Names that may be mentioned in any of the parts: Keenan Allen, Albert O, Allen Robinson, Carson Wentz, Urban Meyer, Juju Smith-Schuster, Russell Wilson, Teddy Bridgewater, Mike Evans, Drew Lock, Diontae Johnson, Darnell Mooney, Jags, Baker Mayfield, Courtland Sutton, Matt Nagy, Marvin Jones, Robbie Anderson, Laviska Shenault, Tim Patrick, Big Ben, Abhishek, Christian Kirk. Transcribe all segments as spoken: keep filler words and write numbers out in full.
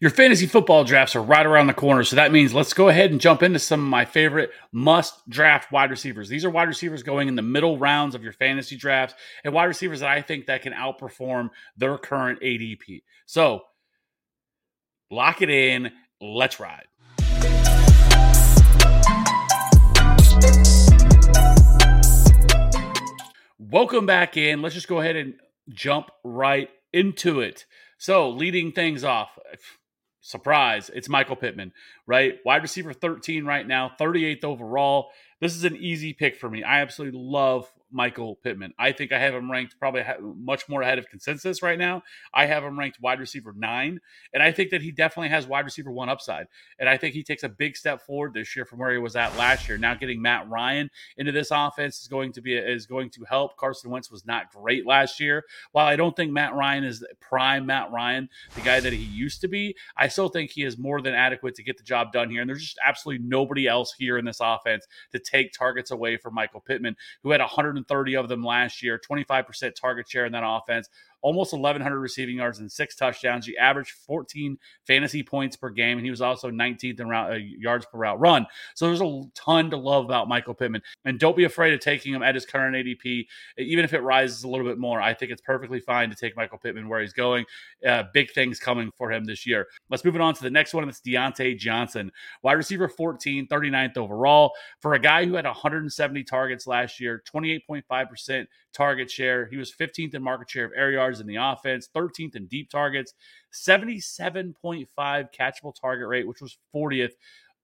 Your fantasy football drafts are right around the corner, so that means let's go ahead and jump into some of my favorite must-draft wide receivers. These are wide receivers going in the middle rounds of your fantasy drafts and wide receivers that I think that can outperform their current A D P. So lock it in. Let's ride. Welcome back in. Let's just go ahead and jump right into it. So leading things off, surprise, it's Michael Pittman, right? Wide receiver thirteen right now, thirty-eighth overall. This is an easy pick for me. I absolutely love Michael Pittman. I think I have him ranked probably much more ahead of consensus right now. I have him ranked wide receiver nine, and I think that he definitely has wide receiver one upside. And I think he takes a big step forward this year from where he was at last year. Now getting Matt Ryan into this offense is going to be is going to help. Carson Wentz was not great last year. While I don't think Matt Ryan is prime Matt Ryan, the guy that he used to be, I still think he is more than adequate to get the job done here. And there's just absolutely nobody else here in this offense to take targets away from Michael Pittman, who had one hundred thirty of them last year, twenty-five percent target share in that offense, almost eleven hundred receiving yards and six touchdowns. He averaged fourteen fantasy points per game, and he was also nineteenth in route, uh, yards per route run. So there's a ton to love about Michael Pittman, and don't be afraid of taking him at his current A D P. Even if it rises a little bit more, I think it's perfectly fine to take Michael Pittman where he's going. Uh, big things coming for him this year. Let's move it on to the next one, and it's Diontae Johnson, wide receiver fourteen, thirty-ninth overall. For a guy who had one hundred seventy targets last year, twenty-eight point five percent target share. He was fifteenth in market share of air yards in the offense, thirteenth in deep targets, seventy-seven point five catchable target rate, which was fortieth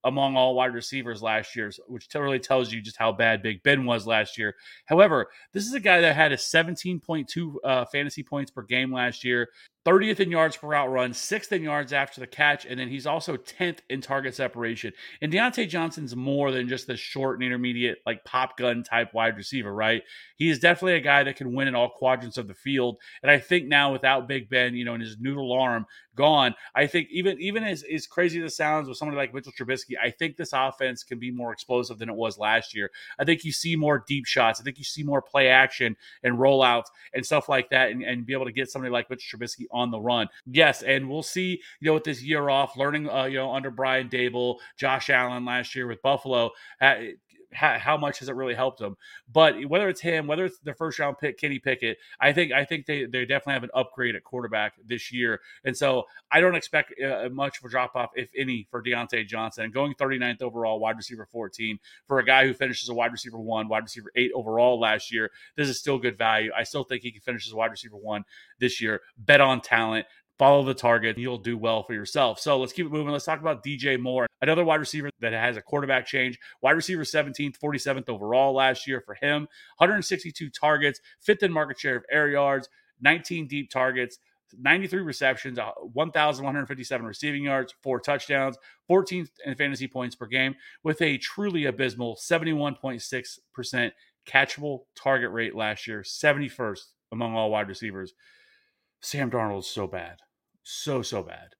among all wide receivers last year, which really tells you just how bad Big Ben was last year. However, this is a guy that had a seventeen point two uh, fantasy points per game last year, thirtieth in yards per route run, sixth in yards after the catch, and then he's also tenth in target separation. And Diontae Johnson's more than just the short and intermediate, like pop gun type wide receiver, right? He is definitely a guy that can win in all quadrants of the field. And I think now without Big Ben, you know, and his noodle arm gone, I think even even as, as crazy as it sounds with somebody like Mitchell Trubisky, I think this offense can be more explosive than it was last year. I think you see more deep shots. I think you see more play action and rollouts and stuff like that, and, and be able to get somebody like Mitchell Trubisky on the run. Yes, and we'll see, you know, with this year off, learning, uh, you know, under Brian Daboll, Josh Allen last year with Buffalo, uh, how, how much has it really helped them? But whether it's him, whether it's their first round pick, Kenny Pickett, I think I think they, they definitely have an upgrade at quarterback this year. And so I don't expect uh, much of a drop-off, if any, for Diontae Johnson. Going thirty-ninth overall, wide receiver fourteen, for a guy who finishes a wide receiver one, wide receiver eight overall last year, this is still good value. I still think he can finish as a wide receiver one this year. Bet on talent. Follow the target. You'll do well for yourself. So let's keep it moving. Let's talk about D J Moore, another wide receiver that has a quarterback change. Wide receiver seventeenth, forty-seventh overall last year for him. one hundred sixty-two targets, fifth in market share of air yards, nineteen deep targets, ninety-three receptions, one thousand one hundred fifty-seven receiving yards, four touchdowns, fourteenth in fantasy points per game, with a truly abysmal seventy-one point six percent catchable target rate last year, seventy-first among all wide receivers. Sam Darnold is so bad. So, so bad.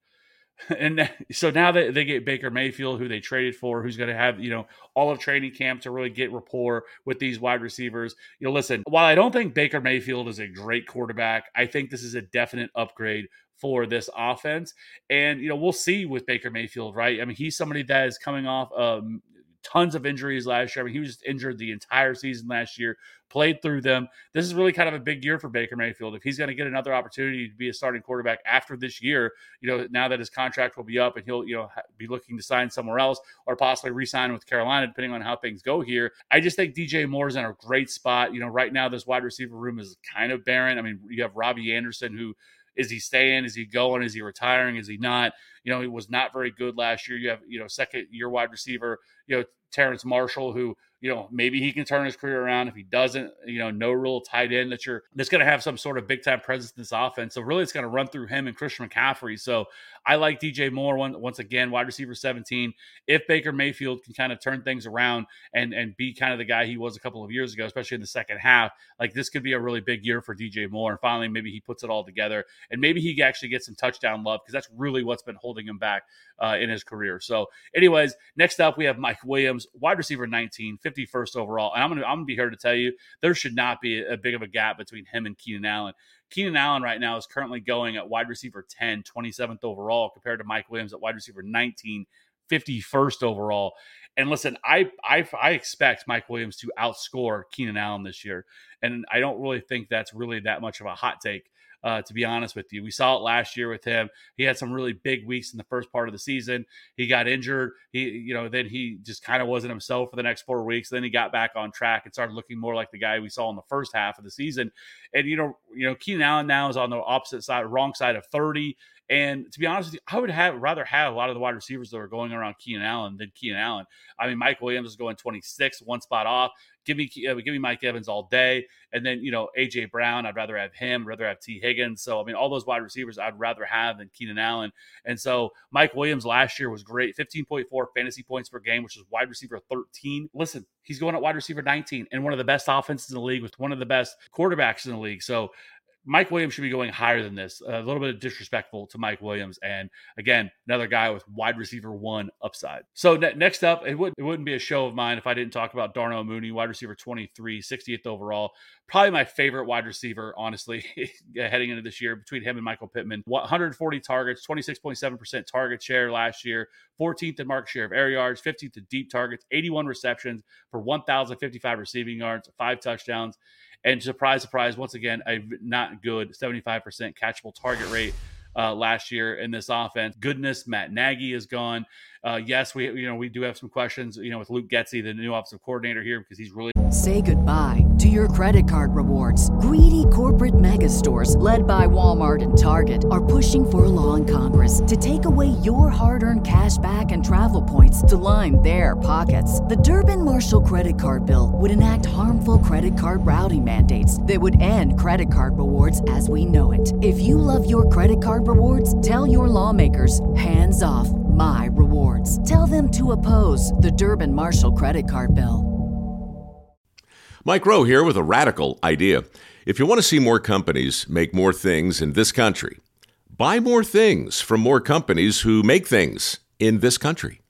And so now they, they get Baker Mayfield, who they traded for, who's going to have, you know, all of training camp to really get rapport with these wide receivers. You know, listen, while I don't think Baker Mayfield is a great quarterback, I think this is a definite upgrade for this offense. And, you know, we'll see with Baker Mayfield, right? I mean, he's somebody that is coming off um, tons of injuries last year. I mean, he was just injured the entire season last year, played through them. This is really kind of a big year for Baker Mayfield. If he's going to get another opportunity to be a starting quarterback after this year, you know, now that his contract will be up and he'll, you know, be looking to sign somewhere else or possibly re-sign with Carolina, depending on how things go here. I just think D J Moore's in a great spot. You know, right now this wide receiver room is kind of barren. I mean, you have Robbie Anderson, who is he staying? Is he going? Is he retiring? Is he not? You know, he was not very good last year. You have, you know, second year wide receiver, you know, Terrence Marshall, who, you know, maybe he can turn his career around. If he doesn't, you know, no real tight end that you're that's going to have some sort of big time presence in this offense. So really it's going to run through him and Christian McCaffrey. So I like D J Moore one, once again, wide receiver seventeen. If Baker Mayfield can kind of turn things around and, and be kind of the guy he was a couple of years ago, especially in the second half, like this could be a really big year for D J Moore. And finally, maybe he puts it all together and maybe he actually gets some touchdown love, because that's really what's been holding him back uh, in his career. So anyways, next up we have Mike Williams, wide receiver nineteen, fifty fifty-first overall. And I'm going to I'm gonna be here to tell you there should not be a big of a gap between him and Keenan Allen. Keenan Allen right now is currently going at wide receiver ten, twenty-seventh overall, compared to Mike Williams at wide receiver nineteen, fifty-first overall. And listen, I, I I expect Mike Williams to outscore Keenan Allen this year. And I don't really think that's really that much of a hot take, uh, to be honest with you. We saw it last year with him. He had some really big weeks in the first part of the season. He got injured. He, you know, then he just kind of wasn't himself for the next four weeks. Then he got back on track and started looking more like the guy we saw in the first half of the season. And, you know, you know, Keenan Allen now is on the opposite side, wrong side of thirty. And to be honest with you, I would have rather have a lot of the wide receivers that are going around Keenan Allen than Keenan Allen. I mean, Mike Williams is going twenty-six, one spot off. Give me give me Mike Evans all day. And then, you know, A J. Brown, I'd rather have him, rather have T. Higgins. So, I mean, all those wide receivers I'd rather have than Keenan Allen. And so Mike Williams last year was great. fifteen point four fantasy points per game, which is wide receiver thirteen. Listen, he's going at wide receiver nineteen and one of the best offenses in the league with one of the best quarterbacks in the league. So Mike Williams should be going higher than this. A little bit of disrespectful to Mike Williams. And again, another guy with wide receiver one upside. So ne- next up, it, would, it wouldn't be a show of mine if I didn't talk about Darnell Mooney, wide receiver twenty-three, sixtieth overall. Probably my favorite wide receiver, honestly, heading into this year between him and Michael Pittman. one hundred forty targets, twenty-six point seven percent target share last year, fourteenth in market share of air yards, fifteenth in deep targets, eighty-one receptions for one thousand fifty-five receiving yards, five touchdowns. And surprise, surprise, once again, a not good seventy-five percent catchable target rate uh, last year in this offense. Goodness, Matt Nagy is gone. Uh, yes, we you know we do have some questions, you know, with Luke Getsy, the new offensive coordinator here, because he's really... Say goodbye to your credit card rewards. Greedy corporate mega stores, led by Walmart and Target, are pushing for a law in Congress to take away your hard-earned cash back and travel points to line their pockets. The Durbin-Marshall credit card bill would enact harmful credit card routing mandates that would end credit card rewards as we know it. If you love your credit card rewards, tell your lawmakers, hands off my rewards. Tell them to oppose the Durbin-Marshall credit card bill. Mike Rowe here with a radical idea. If you want to see more companies make more things in this country, buy more things from more companies who make things in this country.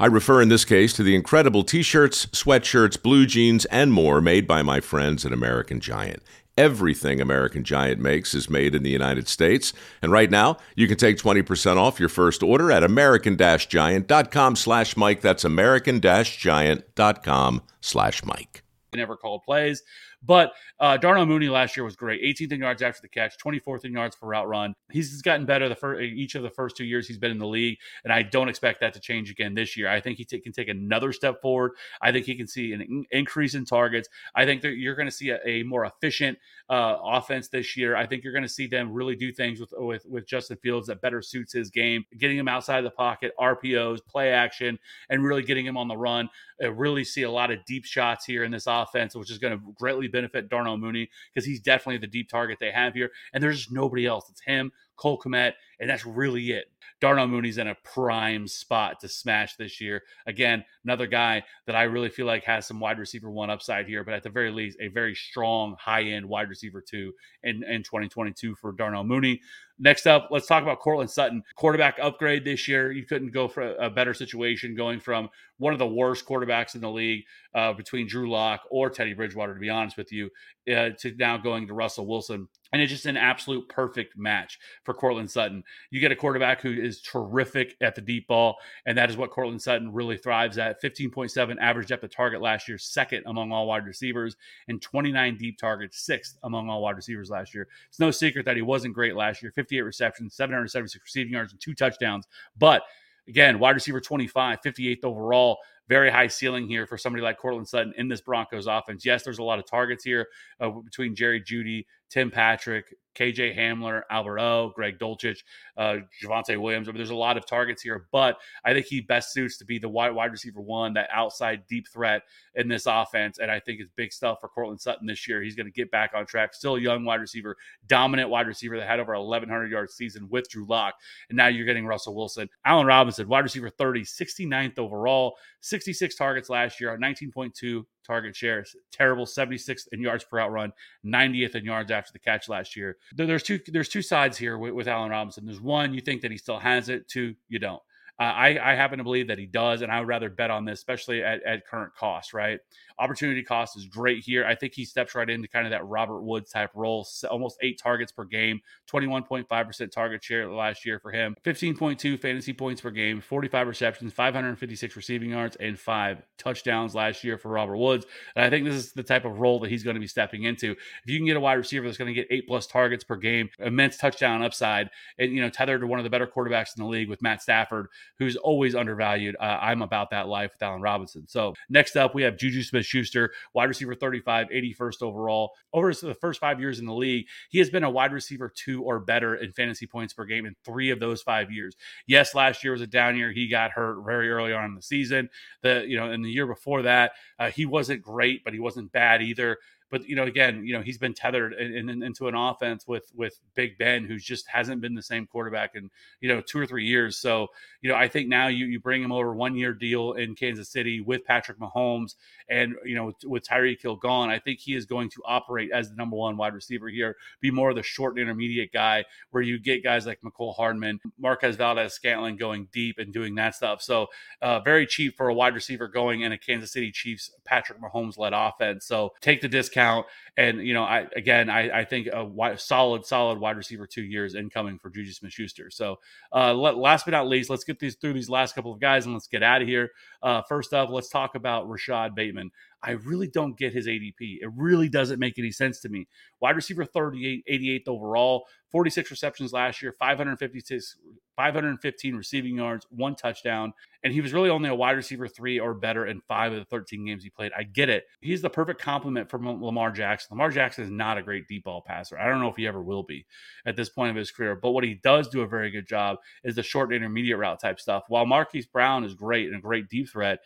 I refer in this case to the incredible t-shirts, sweatshirts, blue jeans, and more made by my friends at American Giant. Everything American Giant makes is made in the United States. And right now, you can take twenty percent off your first order at american-giant.com slash Mike. That's american-giant.com slash Mike. Never called plays. But uh, Darnell Mooney last year was great. eighteenth in yards after the catch, twenty-fourth in yards per route run. He's gotten better the fir- each of the first two years he's been in the league, and I don't expect that to change again this year. I think he t- can take another step forward. I think he can see an in- increase in targets. I think that you're going to see a, a more efficient uh, offense this year. I think you're going to see them really do things with, with, with Justin Fields that better suits his game, getting him outside of the pocket, R P Os, play action, and really getting him on the run. I really see a lot of deep shots here in this offense, which is going to greatly benefit Darnell Mooney because he's definitely the deep target they have here. And there's just nobody else. It's him, Cole Kmet, and that's really it. Darnell Mooney's in a prime spot to smash this year. Again, another guy that I really feel like has some wide receiver one upside here, but at the very least, a very strong high-end wide receiver two in, in twenty twenty-two for Darnell Mooney. Next up, let's talk about Courtland Sutton. Quarterback upgrade this year. You couldn't go for a better situation going from one of the worst quarterbacks in the league uh, between Drew Lock or Teddy Bridgewater, to be honest with you, uh, to now going to Russell Wilson. And it's just an absolute perfect match for Courtland Sutton. You get a quarterback who is terrific at the deep ball, and that is what Courtland Sutton really thrives at. fifteen point seven average depth of target last year, second among all wide receivers, and twenty-nine deep targets, sixth among all wide receivers last year. It's no secret that he wasn't great last year. fifty-eight receptions, seven hundred seventy-six receiving yards, and two touchdowns. But again, wide receiver twenty-five, fifty-eighth overall. Very high ceiling here for somebody like Courtland Sutton in this Broncos offense. Yes, there's a lot of targets here uh, between Jerry Jeudy, Tim Patrick, K J Hamler, Albert O, Greg Dulcich, uh, Javonte Williams. I mean, there's a lot of targets here, but I think he best suits to be the wide, wide receiver one, that outside deep threat in this offense. And I think it's big stuff for Courtland Sutton this year. He's going to get back on track. Still a young wide receiver, dominant wide receiver that had over eleven hundred yard season with Drew Lock. And now you're getting Russell Wilson. Allen Robinson, wide receiver thirty, sixty-ninth overall, sixty-six targets last year, nineteen point two target share, terrible, seventy-sixth in yards per out run, ninetieth in yards after the catch last year. There's two, there's two sides here with, with Allen Robinson. There's one, you think that he still has it. Two, you don't. Uh, I, I happen to believe that he does, and I would rather bet on this, especially at, at current cost, right? Opportunity cost is great here. I think he steps right into kind of that Robert Woods type role, almost eight targets per game, twenty-one point five percent target share last year for him, fifteen point two fantasy points per game, forty-five receptions, five hundred fifty-six receiving yards, and five touchdowns last year for Robert Woods. And I think this is the type of role that he's going to be stepping into. If you can get a wide receiver that's going to get eight plus targets per game, immense touchdown upside, and, you know, tethered to one of the better quarterbacks in the league with Matt Stafford, who's always undervalued. Uh, I'm about that life with Allen Robinson. So next up, we have Juju Smith-Schuster, wide receiver thirty-five, eighty-first overall. Over the first five years in the league, he has been a wide receiver two or better in fantasy points per game in three of those five years. Yes, last year was a down year. He got hurt very early on in the season. The, you know, and the year before that, uh, he wasn't great, but he wasn't bad either. But, you know, again, you know, he's been tethered in, in, into an offense with with Big Ben, who just hasn't been the same quarterback in, you know, two or three years. So, you know, I think now you you bring him over one year deal in Kansas City with Patrick Mahomes and, you know, with, with Tyreek Hill gone, I think he is going to operate as the number one wide receiver here, be more of the short and intermediate guy where you get guys like Mecole Hardman, Marquez Valdes-Scantling going deep and doing that stuff. So uh, very cheap for a wide receiver going in a Kansas City Chiefs Patrick Mahomes-led offense. So take the discount. Out. And, you know, I again, I, I think a wide, solid, solid wide receiver two years incoming for Juju Smith-Schuster. So uh, let, last but not least, let's get these through these last couple of guys and let's get out of here. Uh, first up, let's talk about Rashod Bateman. I really don't get his A D P. It really doesn't make any sense to me. Wide receiver thirty-eight, eighty-eighth overall, forty-six receptions last year, five hundred fifty-six, five hundred fifteen receiving yards, one touchdown. And he was really only a wide receiver three or better in five of the thirteen games he played. I get it. He's the perfect complement for Lamar Jackson. Lamar Jackson is not a great deep ball passer. I don't know if he ever will be at this point of his career, but what he does do a very good job is the short intermediate route type stuff. While Marquise Brown is great and a great deep threat,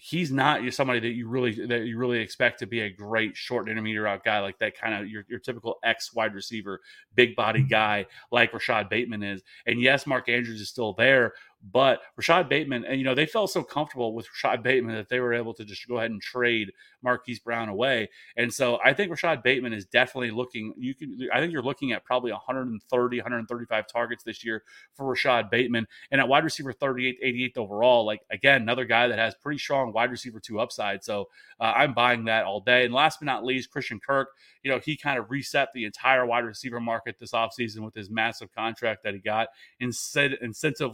he's not somebody that you really that you really expect to be a great short intermediate route guy like that, kind of your, your typical X wide receiver, big body guy like Rashod Bateman is. And yes, Mark Andrews is still there, but Rashod Bateman, and you know, they felt so comfortable with Rashod Bateman that they were able to just go ahead and trade Marquise Brown away. And so I think Rashod Bateman is definitely looking, you can, I think you're looking at probably one hundred thirty, one hundred thirty-five targets this year for Rashod Bateman. And at wide receiver thirty-eight, eighty-eighth overall, like again, another guy that has pretty strong wide receiver two upside. So uh, I'm buying that all day. And last but not least, Christian Kirk, you know, he kind of reset the entire wide receiver market this offseason with his massive contract that he got, incentive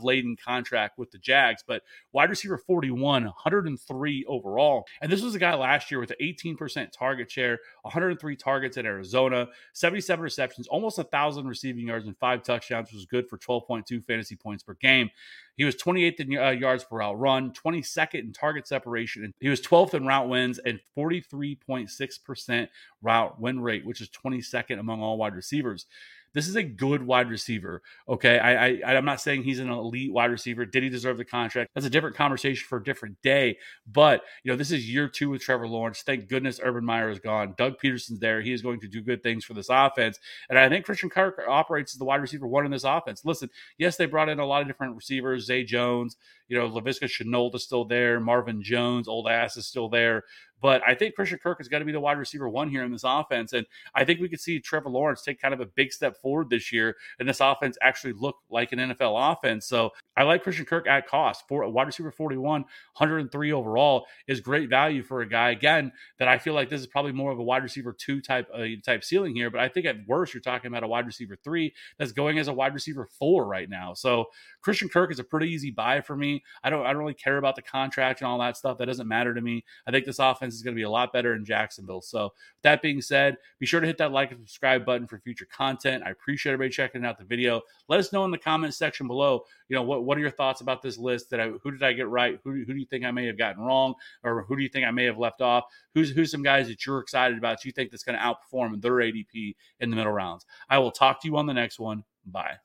laden contract. contract with the Jags, but wide receiver forty-one, one hundred three overall. And this was a guy last year with an eighteen percent target share, one hundred three targets at Arizona, seventy-seven receptions, almost a thousand receiving yards and five touchdowns, which was good for twelve point two fantasy points per game. He was twenty-eighth in uh, yards per out run, twenty-second in target separation. And he was twelfth in route wins and forty-three point six percent route win rate, which is twenty-second among all wide receivers. This is a good wide receiver, okay? I, I, I'm not saying he's an elite wide receiver. Did he deserve the contract? That's a different conversation for a different day. But, you know, this is year two with Trevor Lawrence. Thank goodness Urban Meyer is gone. Doug Peterson's there. He is going to do good things for this offense. And I think Christian Kirk operates as the wide receiver one in this offense. Listen, yes, they brought in a lot of different receivers. Zay Jones, you know, Laviska Shenault is still there. Marvin Jones, old ass, is still there. But I think Christian Kirk has got to be the wide receiver one here in this offense. And I think we could see Trevor Lawrence take kind of a big step forward this year and this offense actually look like an N F L offense. So I like Christian Kirk at cost. For a wide receiver forty-one, one hundred three overall is great value for a guy, again, that I feel like this is probably more of a wide receiver two type uh, type ceiling here. But I think at worst, you're talking about a wide receiver three that's going as a wide receiver four right now. So Christian Kirk is a pretty easy buy for me. I don't, I don't really care about the contract and all that stuff. That doesn't matter to me. I think this offense is going to be a lot better in Jacksonville. So that being said, be sure to hit that like and subscribe button for future content. I appreciate everybody checking out the video. Let us know in the comment section below, you know, what, what are your thoughts about this list? That I, who did I get right? Who, who do you think I may have gotten wrong? Or who do you think I may have left off? Who's, who's some guys that you're excited about, you think that's going to outperform their A D P in the middle rounds? I will talk to you on the next one. Bye.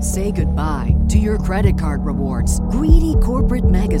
Say goodbye to your credit card rewards. Greedy corporate mega